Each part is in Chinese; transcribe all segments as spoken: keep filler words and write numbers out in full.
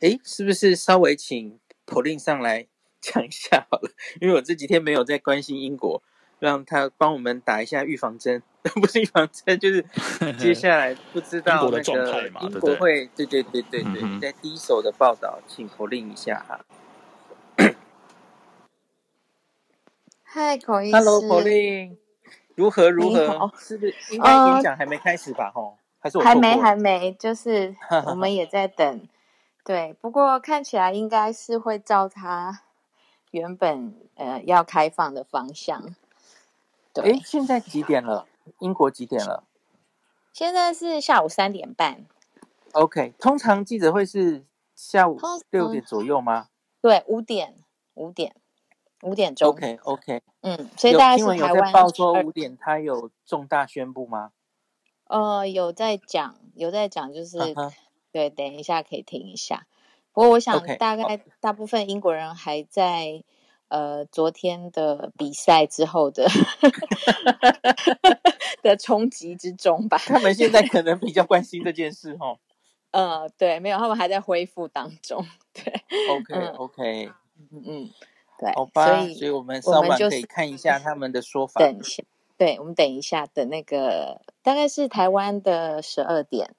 诶，是不是稍微请 Pauline 上来讲一下好了？因为我这几天没有在关心英国，让他帮我们打一下预防针，不是预防针，就是接下来不知道那个英国会，对对对对对，嗯、在第一手的报道，请 Pauline 一下哈。嗨，口音 ，Hello Pauline， 如何如何？是不是应该演讲还没开始吧？吼、呃，还是我还没还没，就是我们也在等。对，不过看起来应该是会照它原本呃要开放的方向。对，诶，现在几点了？英国几点了？现在是下午三点半。OK， 通常记者会是下午六点左右吗？对，五点，五点，五点钟。OK OK， 嗯，所以大概是台湾。新闻有在报说五点，他有重大宣布吗？呃，有在讲，有在讲，就是。Uh-huh.对，等一下可以听一下。不过我想大概大部分英国人还在呃昨天的比赛之后的的冲击之中吧。他们现在可能比较关心这件事哦。呃，对，没有，他们还在恢复当中。对 ，OK OK， 嗯嗯，对，好吧，所以所以我们稍晚可以看一下他们的说法。等一下，对，我们等一下等那个大概是台湾的十二点。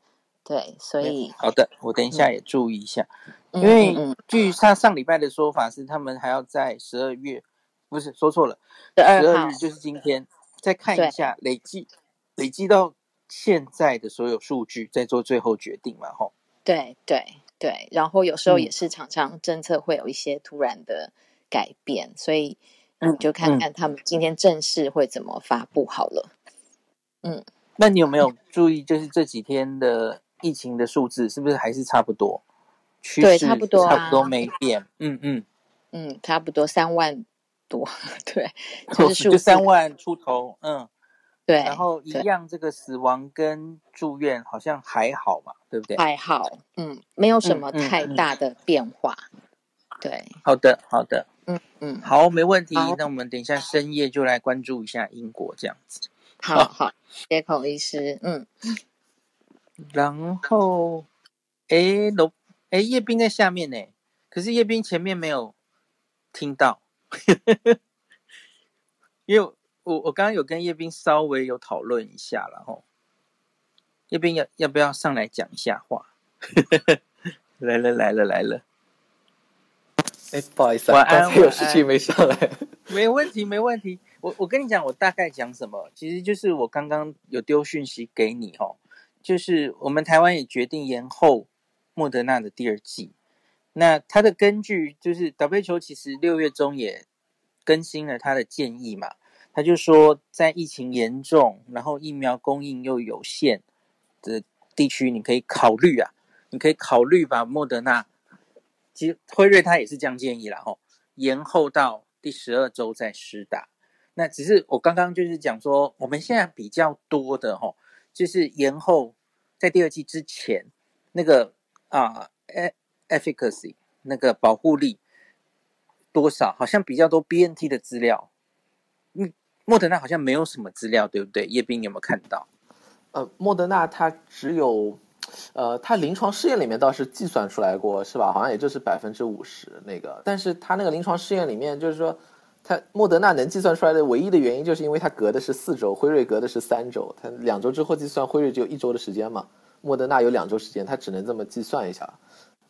对，所以好的，我等一下也注意一下，嗯、因为据他上礼拜的说法是，他们还要在十二月，不是说错了，十二日就是今天，再看一下累计累计到现在的所有数据，再做最后决定嘛，吼。对对对，然后有时候也是常常政策会有一些突然的改变，嗯、所以你就看看他们今天正式会怎么发布好了。嗯，那你有没有注意，就是这几天的？疫情的数字是不是还是差不多？趋势差不多、啊，差不多没变。嗯嗯嗯，差不多三万多，对，就是数字就三万出头。嗯，对。然后一样，这个死亡跟住院好像还好嘛，对不对？还好，嗯，没有什么太大的变化。嗯嗯嗯、对，好的，好的，嗯嗯，好，没问题。那我们等一下深夜就来关注一下英国这样子。好好，谢孔医师，嗯。然后，哎，楼，哎，叶斌在下面呢，可是叶斌前面没有听到，因为我我刚刚有跟叶斌稍微有讨论一下了吼，叶斌要要不要上来讲一下话？来了来了来了，哎，不好意思、啊，晚安，我有事情没上来，没问题没问题，我我跟你讲，我大概讲什么，其实就是我刚刚有丢讯息给你吼。就是我们台湾也决定延后莫德纳的第二剂，那它的根据就是 W H O 其实六月中也更新了它的建议嘛，他就说在疫情严重，然后疫苗供应又有限的地区，你可以考虑啊，你可以考虑把莫德纳，其实辉瑞他也是这样建议啦吼，延后到第十二周再施打。那只是我刚刚就是讲说，我们现在比较多的吼，就是延后。在第二季之前，那个啊、呃、efficacy 那个保护力多少，好像比较多 B N T 的资料，嗯，莫德纳好像没有什么资料，对不对？叶斌有没有看到？呃，莫德纳它只有，呃，它临床试验里面倒是计算出来过，是吧？好像也就是百分之五十那个，但是它那个临床试验里面，就是说，它莫德纳能计算出来的唯一的原因，就是因为它隔的是四周，辉瑞隔的是三周，它两周之后计算，辉瑞只有一周的时间嘛，莫德纳有两周时间，它只能这么计算一下。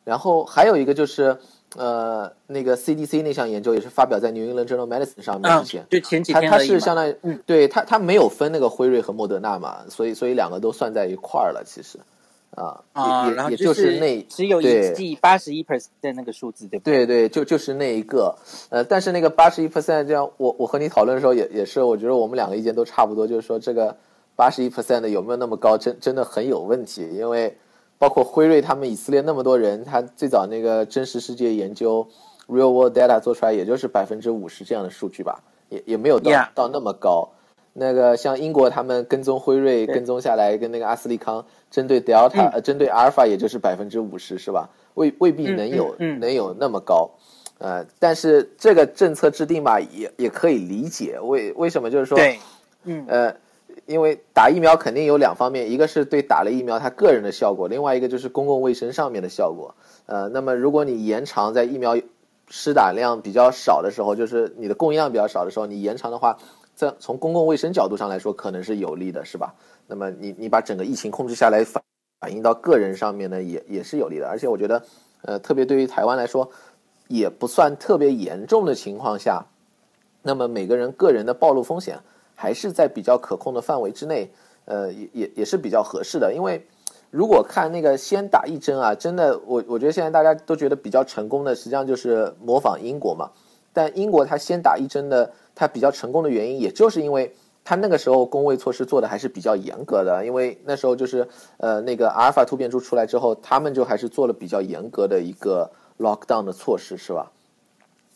然后还有一个就是，呃，那个 C D C 那项研究也是发表在 New England Journal Medicine 上面之前，啊、就前几天而已嘛，它它是相当于，嗯，对，它它没有分那个辉瑞和莫德纳嘛，所以所以两个都算在一块了，其实。啊，也然后就是、也就是那只有一剂八十一 percent 那个数字，对不对？对对，就就是那一个，呃，但是那个八十一 percent， 这样我我和你讨论的时候也也是，我觉得我们两个意见都差不多，就是说这个八十一 percent 的有没有那么高，真真的很有问题，因为包括辉瑞他们以色列那么多人，他最早那个真实世界研究 real world data 做出来也就是百分之五十这样的数据吧，也也没有到、yeah. 到那么高。那个像英国他们跟踪辉瑞跟踪下来，跟那个阿斯利康针对 Delta、嗯呃、针对阿尔法也就是 百分之五十 是吧，未未必能有、嗯嗯、能有那么高，呃但是这个政策制定吧也也可以理解，为为什么就是说对，嗯呃因为打疫苗肯定有两方面，一个是对打了疫苗他个人的效果，另外一个就是公共卫生上面的效果。呃，那么如果你延长在疫苗施打量比较少的时候，就是你的供应量比较少的时候，你延长的话，在从公共卫生角度上来说可能是有利的，是吧？那么你你把整个疫情控制下来，反映到个人上面呢，也也是有利的。而且我觉得，呃，特别对于台湾来说，也不算特别严重的情况下，那么每个人个人的暴露风险还是在比较可控的范围之内，呃，也也是比较合适的。因为如果看那个先打一针啊，真的我我觉得现在大家都觉得比较成功的，实际上就是模仿英国嘛。但英国它先打一针的，它比较成功的原因，也就是因为它那个时候公卫措施做的还是比较严格的。因为那时候就是呃那个阿尔法突变株出来之后，他们就还是做了比较严格的一个 lockdown 的措施，是吧？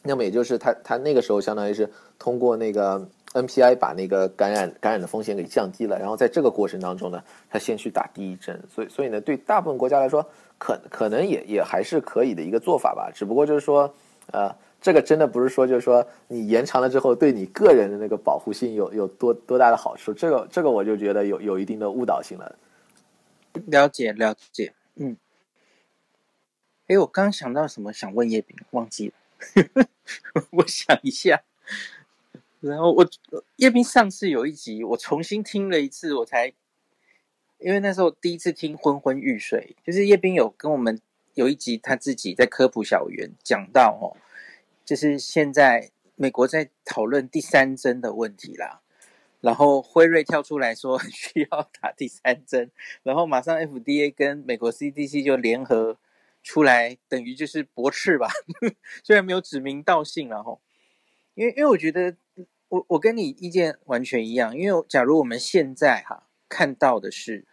那么也就是它它那个时候相当于是通过那个 N P I 把那个感染感染的风险给降低了，然后在这个过程当中呢，他先去打第一针，所以所以呢，对大部分国家来说，可可能也也还是可以的一个做法吧。只不过就是说，呃，这个真的不是说就是说你延长了之后对你个人的那个保护性有有多多大的好处，这个这个我就觉得有有一定的误导性了。了解了解，嗯。哎，我刚想到什么想问叶炳，忘记了，我想一下。然后我叶斌上次有一集我重新听了一次，我才因为那时候第一次听昏昏欲睡，就是叶斌有跟我们有一集他自己在科普小园讲到哦，就是现在美国在讨论第三针的问题啦，然后辉瑞跳出来说需要打第三针，然后马上 F D A 跟美国 C D C 就联合出来，等于就是驳斥吧，虽然没有指名道姓啦吼，因为因为我觉得。我我跟你意见完全一样，因为假如我们现在哈、啊、看到的是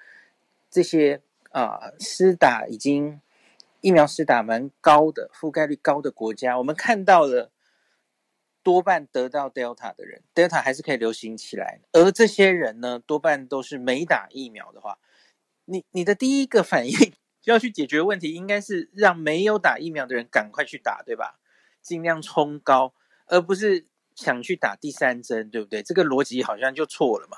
这些啊、呃、施打已经疫苗施打蛮高的覆盖率高的国家，我们看到了多半得到 Delta 的人 ，Delta 还是可以流行起来，而这些人呢，多半都是没打疫苗的话，你你的第一个反应要去解决问题，应该是让没有打疫苗的人赶快去打，对吧？尽量冲高，而不是。想去打第三针，对不对？这个逻辑好像就错了嘛。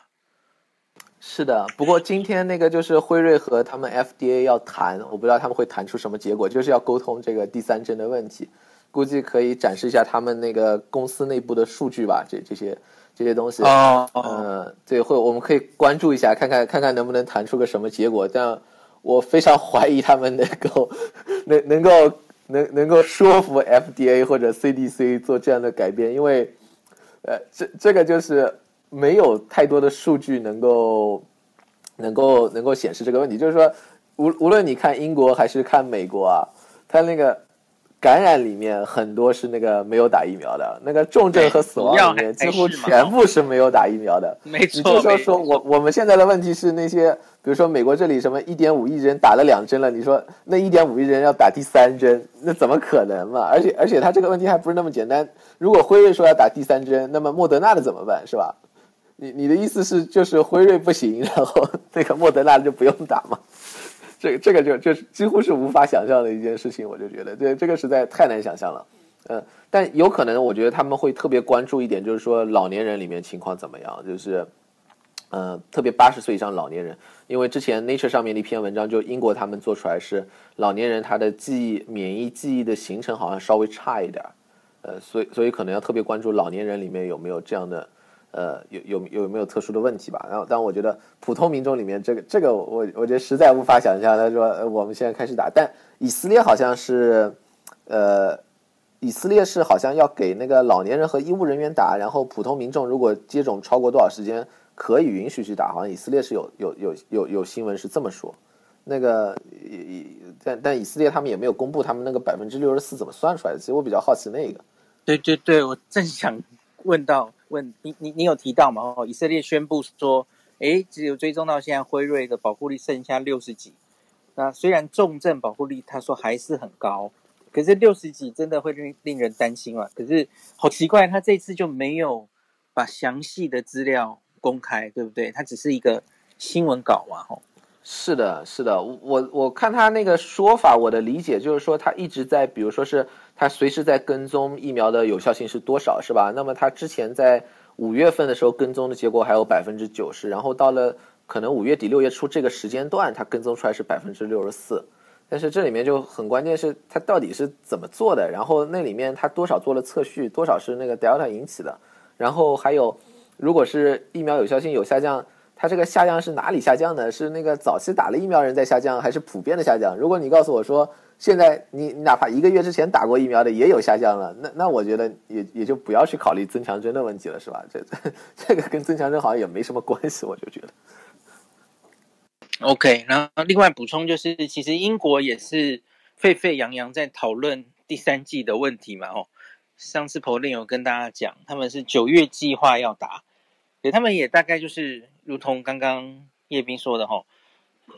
是的，不过今天那个就是辉瑞和他们 F D A 要谈，我不知道他们会谈出什么结果，就是要沟通这个第三针的问题，估计可以展示一下他们那个公司内部的数据吧，这这些这些东西。哦，嗯，对，会我们可以关注一下，看看看看能不能谈出个什么结果。但我非常怀疑他们能够能能够能能够说服 F D A 或者 C D C 做这样的改变，因为。呃，这这个就是没有太多的数据能够能够能够显示这个问题。就是说，无无论你看英国还是看美国啊，它那个感染里面很多是那个没有打疫苗的，那个重症和死亡里面几乎全部是没有打疫苗的。没错，你就说说我我们现在的问题是那些，比如说美国这里什么 一点五亿人打了两针了，你说那 一点五亿人要打第三针，那怎么可能嘛？而且而且它这个问题还不是那么简单。如果辉瑞说要打第三针，那么莫德纳的怎么办，是吧？你你的意思是就是辉瑞不行，然后那个莫德纳就不用打吗？这个这个就就几乎是无法想象的一件事情，我就觉得这这个实在太难想象了。嗯，但有可能我觉得他们会特别关注一点，就是说老年人里面情况怎么样，就是呃特别八十岁以上老年人，因为之前 Nature 上面的一篇文章就英国他们做出来是老年人他的记忆免疫记忆的形成好像稍微差一点，呃所以所以可能要特别关注老年人里面有没有这样的。呃，有有有没有特殊的问题吧？然后，但我觉得普通民众里面，这个这个我我觉得实在无法想象。他说、呃、我们现在开始打，但以色列好像是，呃，以色列是好像要给那个老年人和医务人员打，然后普通民众如果接种超过多少时间可以允许去打，好像以色列是有有有有有新闻是这么说。那个但但以色列他们也没有公布他们那个百分之六十四怎么算出来的，其实我比较好奇那个。对对对，我正想问到。问你你你有提到吗？哦，以色列宣布说，哎，只有追踪到现在辉瑞的保护力剩下六十几，那虽然重症保护力他说还是很高，可是六十几真的会令令人担心啊。可是好奇怪，他这次就没有把详细的资料公开，对不对？他只是一个新闻稿嘛，吼。是的，是的，我我看他那个说法，我的理解就是说，他一直在，比如说是他随时在跟踪疫苗的有效性是多少，是吧？那么他之前在五月份的时候跟踪的结果还有 百分之九十， 然后到了可能五月底六月初这个时间段它跟踪出来是 百分之六十四， 但是这里面就很关键是它到底是怎么做的，然后那里面它多少做了测序，多少是那个 Delta 引起的，然后还有如果是疫苗有效性有下降，它这个下降是哪里下降呢？是那个早期打了疫苗人在下降还是普遍的下降？如果你告诉我说现在你哪怕一个月之前打过疫苗的也有下降了，那那我觉得也也就不要去考虑增强针的问题了，是吧？这这个跟增强针好像也没什么关系，我就觉得。OK， 然后另外补充就是，其实英国也是沸沸扬扬在讨论第三剂的问题嘛，哦，上次 Pauline 有跟大家讲，他们是九月计划要打，对，他们也大概就是如同刚刚叶斌说的哈、哦。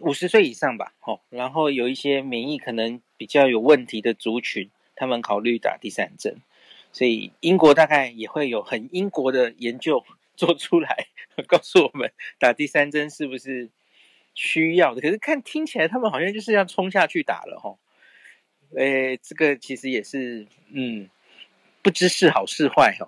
五十岁以上吧，哦，然后有一些免疫可能比较有问题的族群，他们考虑打第三针，所以英国大概也会有很英国的研究做出来，告诉我们打第三针是不是需要的。可是看听起来他们好像就是要冲下去打了，哦，诶，这个其实也是，嗯，不知是好是坏哦。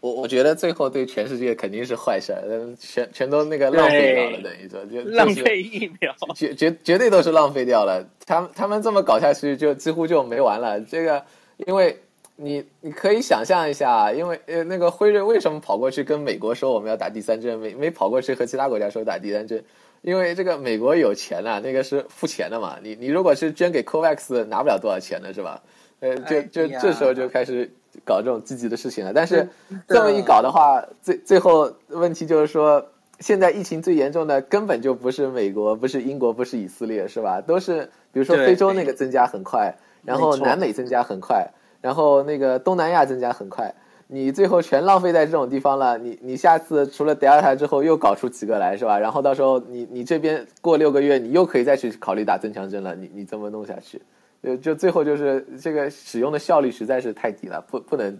我我觉得最后对全世界肯定是坏事，全全都那个浪费掉了，等于说就浪费疫苗，绝绝绝对都是浪费掉了。他们他们这么搞下去，就几乎就没完了。这个，因为你你可以想象一下，因为呃那个辉瑞为什么跑过去跟美国说我们要打第三针，没没跑过去和其他国家说打第三针？因为这个美国有钱啊，那个是付钱的嘛。你你如果是捐给 COVAX， 拿不了多少钱的是吧？呃，就就这时候就开始搞这种积极的事情了，但是这么一搞的话，最最后问题就是说，现在疫情最严重的根本就不是美国，不是英国，不是以色列，是吧？都是比如说非洲那个增加很快，然后南美增加很快，然后那个东南亚增加很快，你最后全浪费在这种地方了。你你下次除了 Delta 之后又搞出几个来，是吧？然后到时候你你这边过六个月，你又可以再去考虑打增强针了。你你这么弄下去？就就最后就是这个使用的效率实在是太低了，不不能，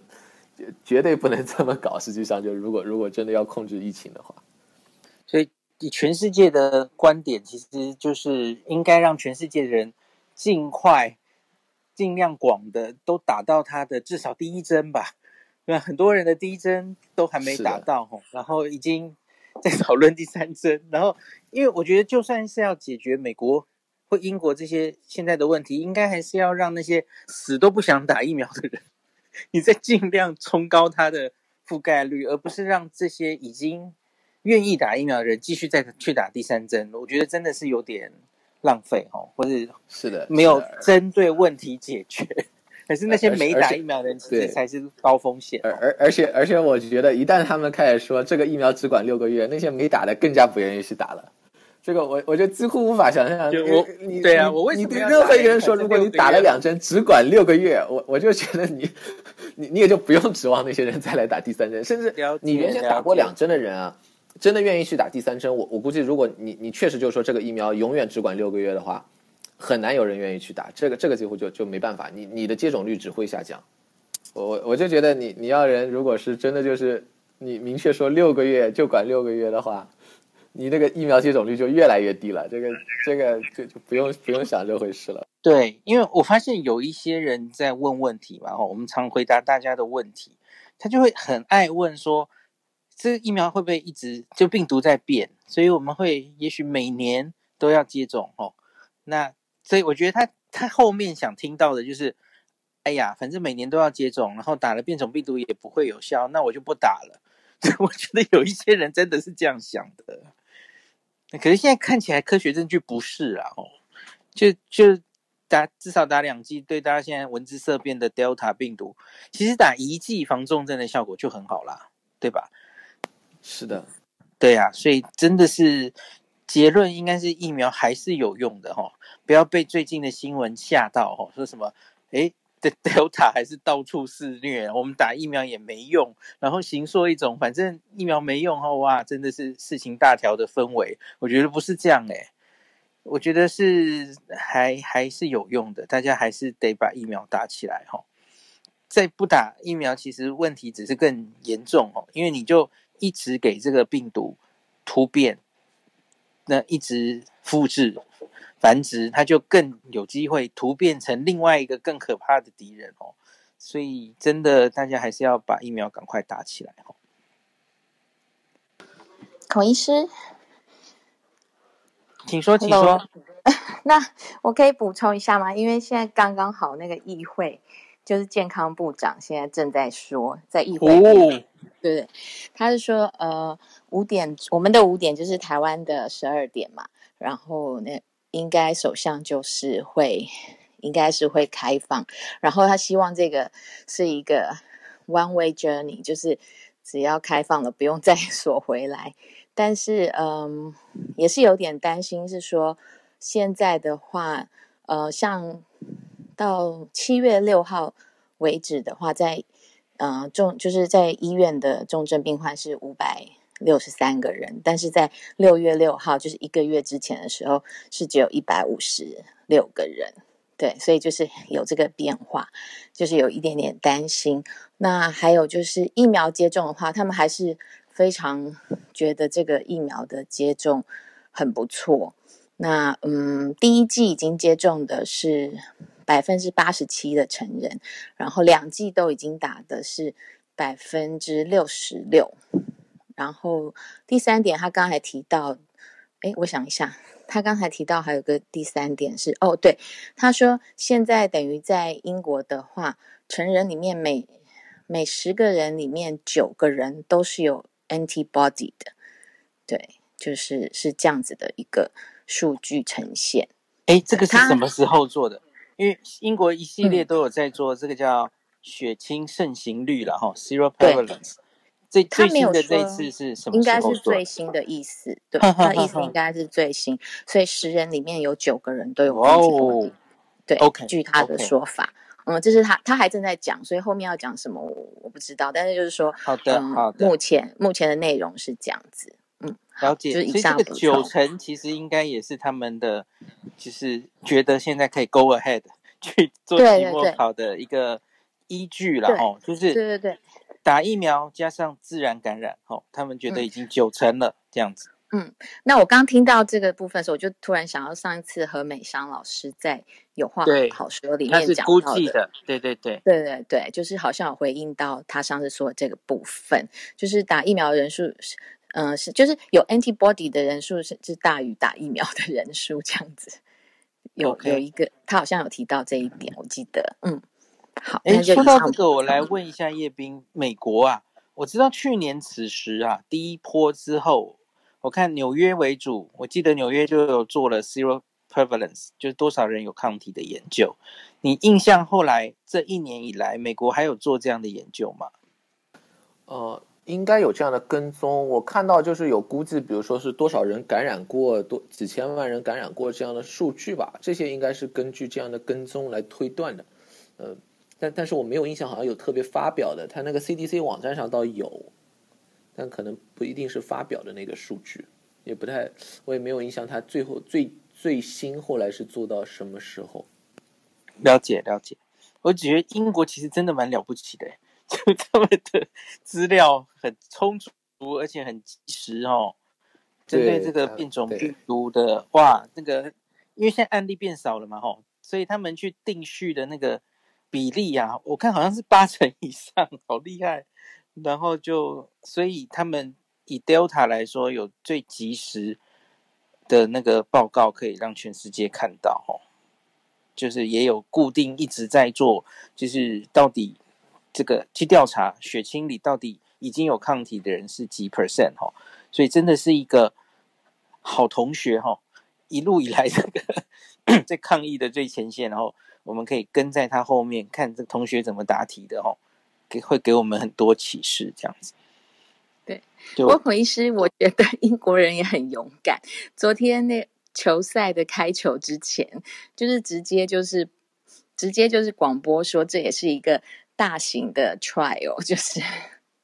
绝对不能这么搞。实际上，就如果如果真的要控制疫情的话，所以全世界的观点其实就是应该让全世界的人尽快、尽量广的都打到他的至少第一针吧。那很多人的第一针都还没打到，然后已经在讨论第三针。然后，因为我觉得就算是要解决美国或英国这些现在的问题，应该还是要让那些死都不想打疫苗的人，你再尽量冲高它的覆盖率，而不是让这些已经愿意打疫苗的人继续再去打第三针。我觉得真的是有点浪费哦，或者是的，没有针对问题解决。可是那些没打疫苗的人其实才是高风险，哦，而而且而且我觉得一旦他们开始说这个疫苗只管六个月，那些没打的更加不愿意去打了。这个我我就几乎无法想象，我你对啊，我为什么你对任何一个人说，如果你打了两针只管六个月，我我就觉得你你你也就不用指望那些人再来打第三针，甚至你原先打过两针的人啊，真的愿意去打第三针，我我估计如果你你确实就说这个疫苗永远只管六个月的话，很难有人愿意去打，这个这个几乎就就没办法，你你的接种率只会下降。我我就觉得你你要人如果是真的就是你明确说六个月就管六个月的话，你那个疫苗接种率就越来越低了，这个这个就就不用不用想这回事了。对，因为我发现有一些人在问问题嘛，我们常回答大家的问题，他就会很爱问说，这疫苗会不会一直就病毒在变，所以我们会也许每年都要接种哦。那所以我觉得他他后面想听到的就是，哎呀，反正每年都要接种，然后打了变种病毒也不会有效，那我就不打了。我觉得有一些人真的是这样想的。可是现在看起来科学证据不是啊，哦，就就打至少打两剂，对大家现在闻之色变的 Delta 病毒，其实打一剂防重症的效果就很好啦，对吧？是的，对啊，所以真的是结论应该是疫苗还是有用的哈，哦，不要被最近的新闻吓到哈，哦，说什么诶 Delta 还是到处肆虐，我们打疫苗也没用，然后行说一种反正疫苗没用后，哇，真的是事情大条的氛围，我觉得不是这样诶，欸，我觉得是还还是有用的，大家还是得把疫苗打起来哈，哦。再不打疫苗，其实问题只是更严重哦，因为你就一直给这个病毒突变，那一直复制繁殖，它就更有机会突变成另外一个更可怕的敌人哦。所以真的大家还是要把疫苗赶快打起来。孔医师，请说请说。那我可以补充一下吗？因为现在刚刚好那个议会，就是健康部长现在正在说，在议会里，哦、对，他是说呃五点，我们的五点就是台湾的十二点嘛，然后那应该首相就是会应该是会开放，然后他希望这个是一个 one way journey， 就是只要开放了不用再锁回来。但是嗯，也是有点担心，是说现在的话呃像到七月六号为止的话，在呃重就是在医院的重症病患是五百六十三个人，但是在六月六号就是一个月之前的时候是只有一百五十六个人。对，所以就是有这个变化，就是有一点点担心。那还有就是疫苗接种的话，他们还是非常觉得这个疫苗的接种很不错。那嗯，第一剂已经接种的是 百分之八十七 的成人，然后两剂都已经打的是 百分之六十六。 然后第三点他刚才提到，诶，我想一下，他刚才提到还有个第三点是，哦对，他说现在等于在英国的话，成人里面每每十个人里面九个人都是有 antibody 的。对，就是是这样子的一个数据呈现。诶，这个是什么时候做的？因为英国一系列都有在做、嗯、这个叫血清盛行率啦、哦、zero prevalence。最最新的这一次是什么时候做的？应该是最新的意思，对，他意思应该是最新，所以十人里面有九个人都有antibody，对，据他的说法，嗯，这是他他还正在讲，所以后面要讲什么我不知道，但是就是说，好的，好的，目前目前的内容是这样子，嗯，了解。所以这个九成其实应该也是他们的，就是觉得现在可以 go ahead 去做期末考的一个依据了，哦，就是对对对。打疫苗加上自然感染、哦、他们觉得已经九成了、嗯、这样子。嗯，那我刚听到这个部分的时候，我就突然想到上一次何美香老师在有话好说里面讲到的，估计的，对对对对对对，就是好像有回应到他上次说的这个部分，就是打疫苗的人数嗯、呃，是就是有 antibody 的人数是大于打疫苗的人数这样子，有有一个他好像有提到这一点，我记得嗯。好，诶，说到这个我来问一下叶斌，美国啊，我知道去年此时啊第一波之后，我看纽约为主，我记得纽约就有做了 zero prevalence， 就是多少人有抗体的研究，你印象后来这一年以来美国还有做这样的研究吗？呃，应该有这样的跟踪，我看到就是有估计，比如说是多少人感染过，多几千万人感染过这样的数据吧，这些应该是根据这样的跟踪来推断的。呃但但是我没有印象，好像有特别发表的，它那个 C D C 网站上倒有，但可能不一定是发表的那个数据，也不太，我也没有印象它最后最最新后来是做到什么时候。了解了解，我觉得英国其实真的蛮了不起的，就他们的资料很充足，而且很及时哦。针对这个变种病毒的，哇，那个因为现在案例变少了嘛，吼，所以他们去定序的那个。比例啊，我看好像是八成以上，好厉害。然后就，所以他们以 Delta 来说，有最及时的那个报告可以让全世界看到、哦、就是也有固定一直在做，就是到底这个去调查血清里到底已经有抗体的人是几 percent、哦、所以真的是一个好同学、哦、一路以来这个在抗疫的最前线，然后。我们可以跟在他后面看这同学怎么答题的哦，给会给我们很多启示这样子。对，我孔医师，我觉得英国人也很勇敢。昨天那球赛的开球之前，就是直接就是直接就是广播说，这也是一个大型的 trial， 就是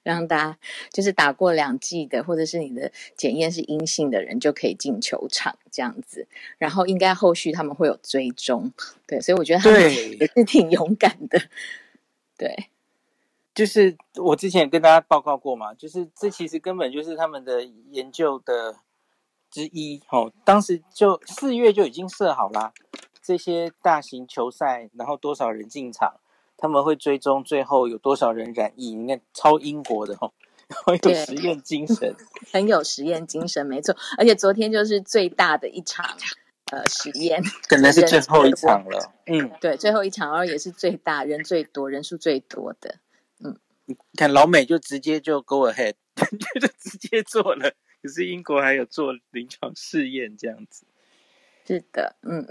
让大家就是打过两剂的，或者是你的检验是阴性的人就可以进球场这样子，然后应该后续他们会有追踪，对，所以我觉得他们也是挺勇敢的，对，对，就是我之前跟大家报告过嘛，就是这其实根本就是他们的研究的之一，哦，当时就四月就已经设好啦，这些大型球赛，然后多少人进场。他们会追踪最后有多少人染疫，你看超英国的哦，很有实验精神，很有实验精神，没错。而且昨天就是最大的一场呃实验，可能是最后一场了，嗯，对，最后一场，然后也是最大，人最多，人数最多的，嗯。你看老美就直接就 go ahead， 就直接做了，可是英国还有做临床试验这样子。是的，嗯。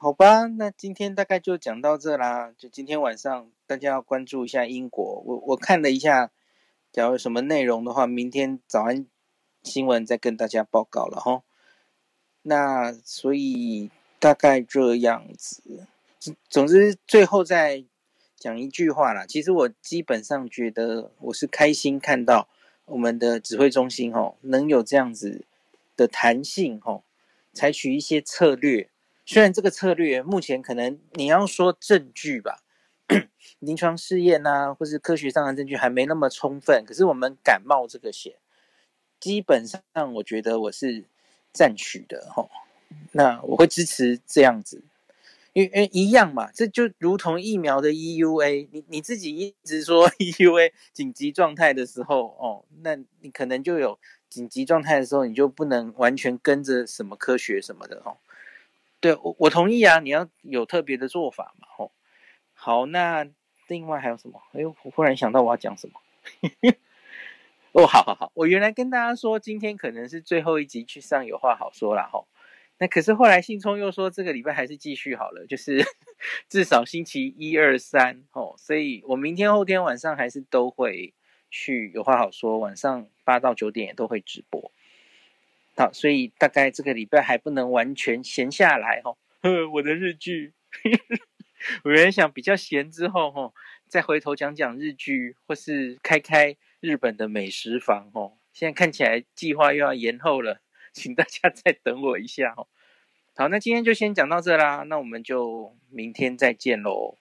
好吧，那今天大概就讲到这啦。就今天晚上大家要关注一下英国。我我看了一下，假如有什么内容的话，明天早安新闻再跟大家报告了齁。那所以大概这样子。总之最后再讲一句话啦。其实我基本上觉得我是开心看到我们的指挥中心齁，能有这样子的弹性齁，采取一些策略。虽然这个策略目前可能你要说证据吧，临床试验啊，或是科学上的证据还没那么充分，可是我们敢冒这个险，基本上我觉得我是赞许的齁。那我会支持这样子，因为，因为一样嘛，这就如同疫苗的 E U A， 你你自己一直说 E U A 紧急状态的时候哦，那你可能就有紧急状态的时候，你就不能完全跟着什么科学什么的齁。对，我我同意啊，你要有特别的做法嘛，吼。好，那另外还有什么？哎呦，我忽然想到我要讲什么。哦，好好好，我原来跟大家说今天可能是最后一集去上有话好说啦，吼。那可是后来信聪又说这个礼拜还是继续好了，就是至少星期一、二、三，吼。所以我明天、后天晚上还是都会去有话好说，晚上八到九点也都会直播。好，所以大概这个礼拜还不能完全闲下来哦。我的日剧，我原想比较闲之后哦，再回头讲讲日剧，或是开开日本的美食房哦。现在看起来计划又要延后了，请大家再等我一下哦。好，那今天就先讲到这啦，那我们就明天再见喽。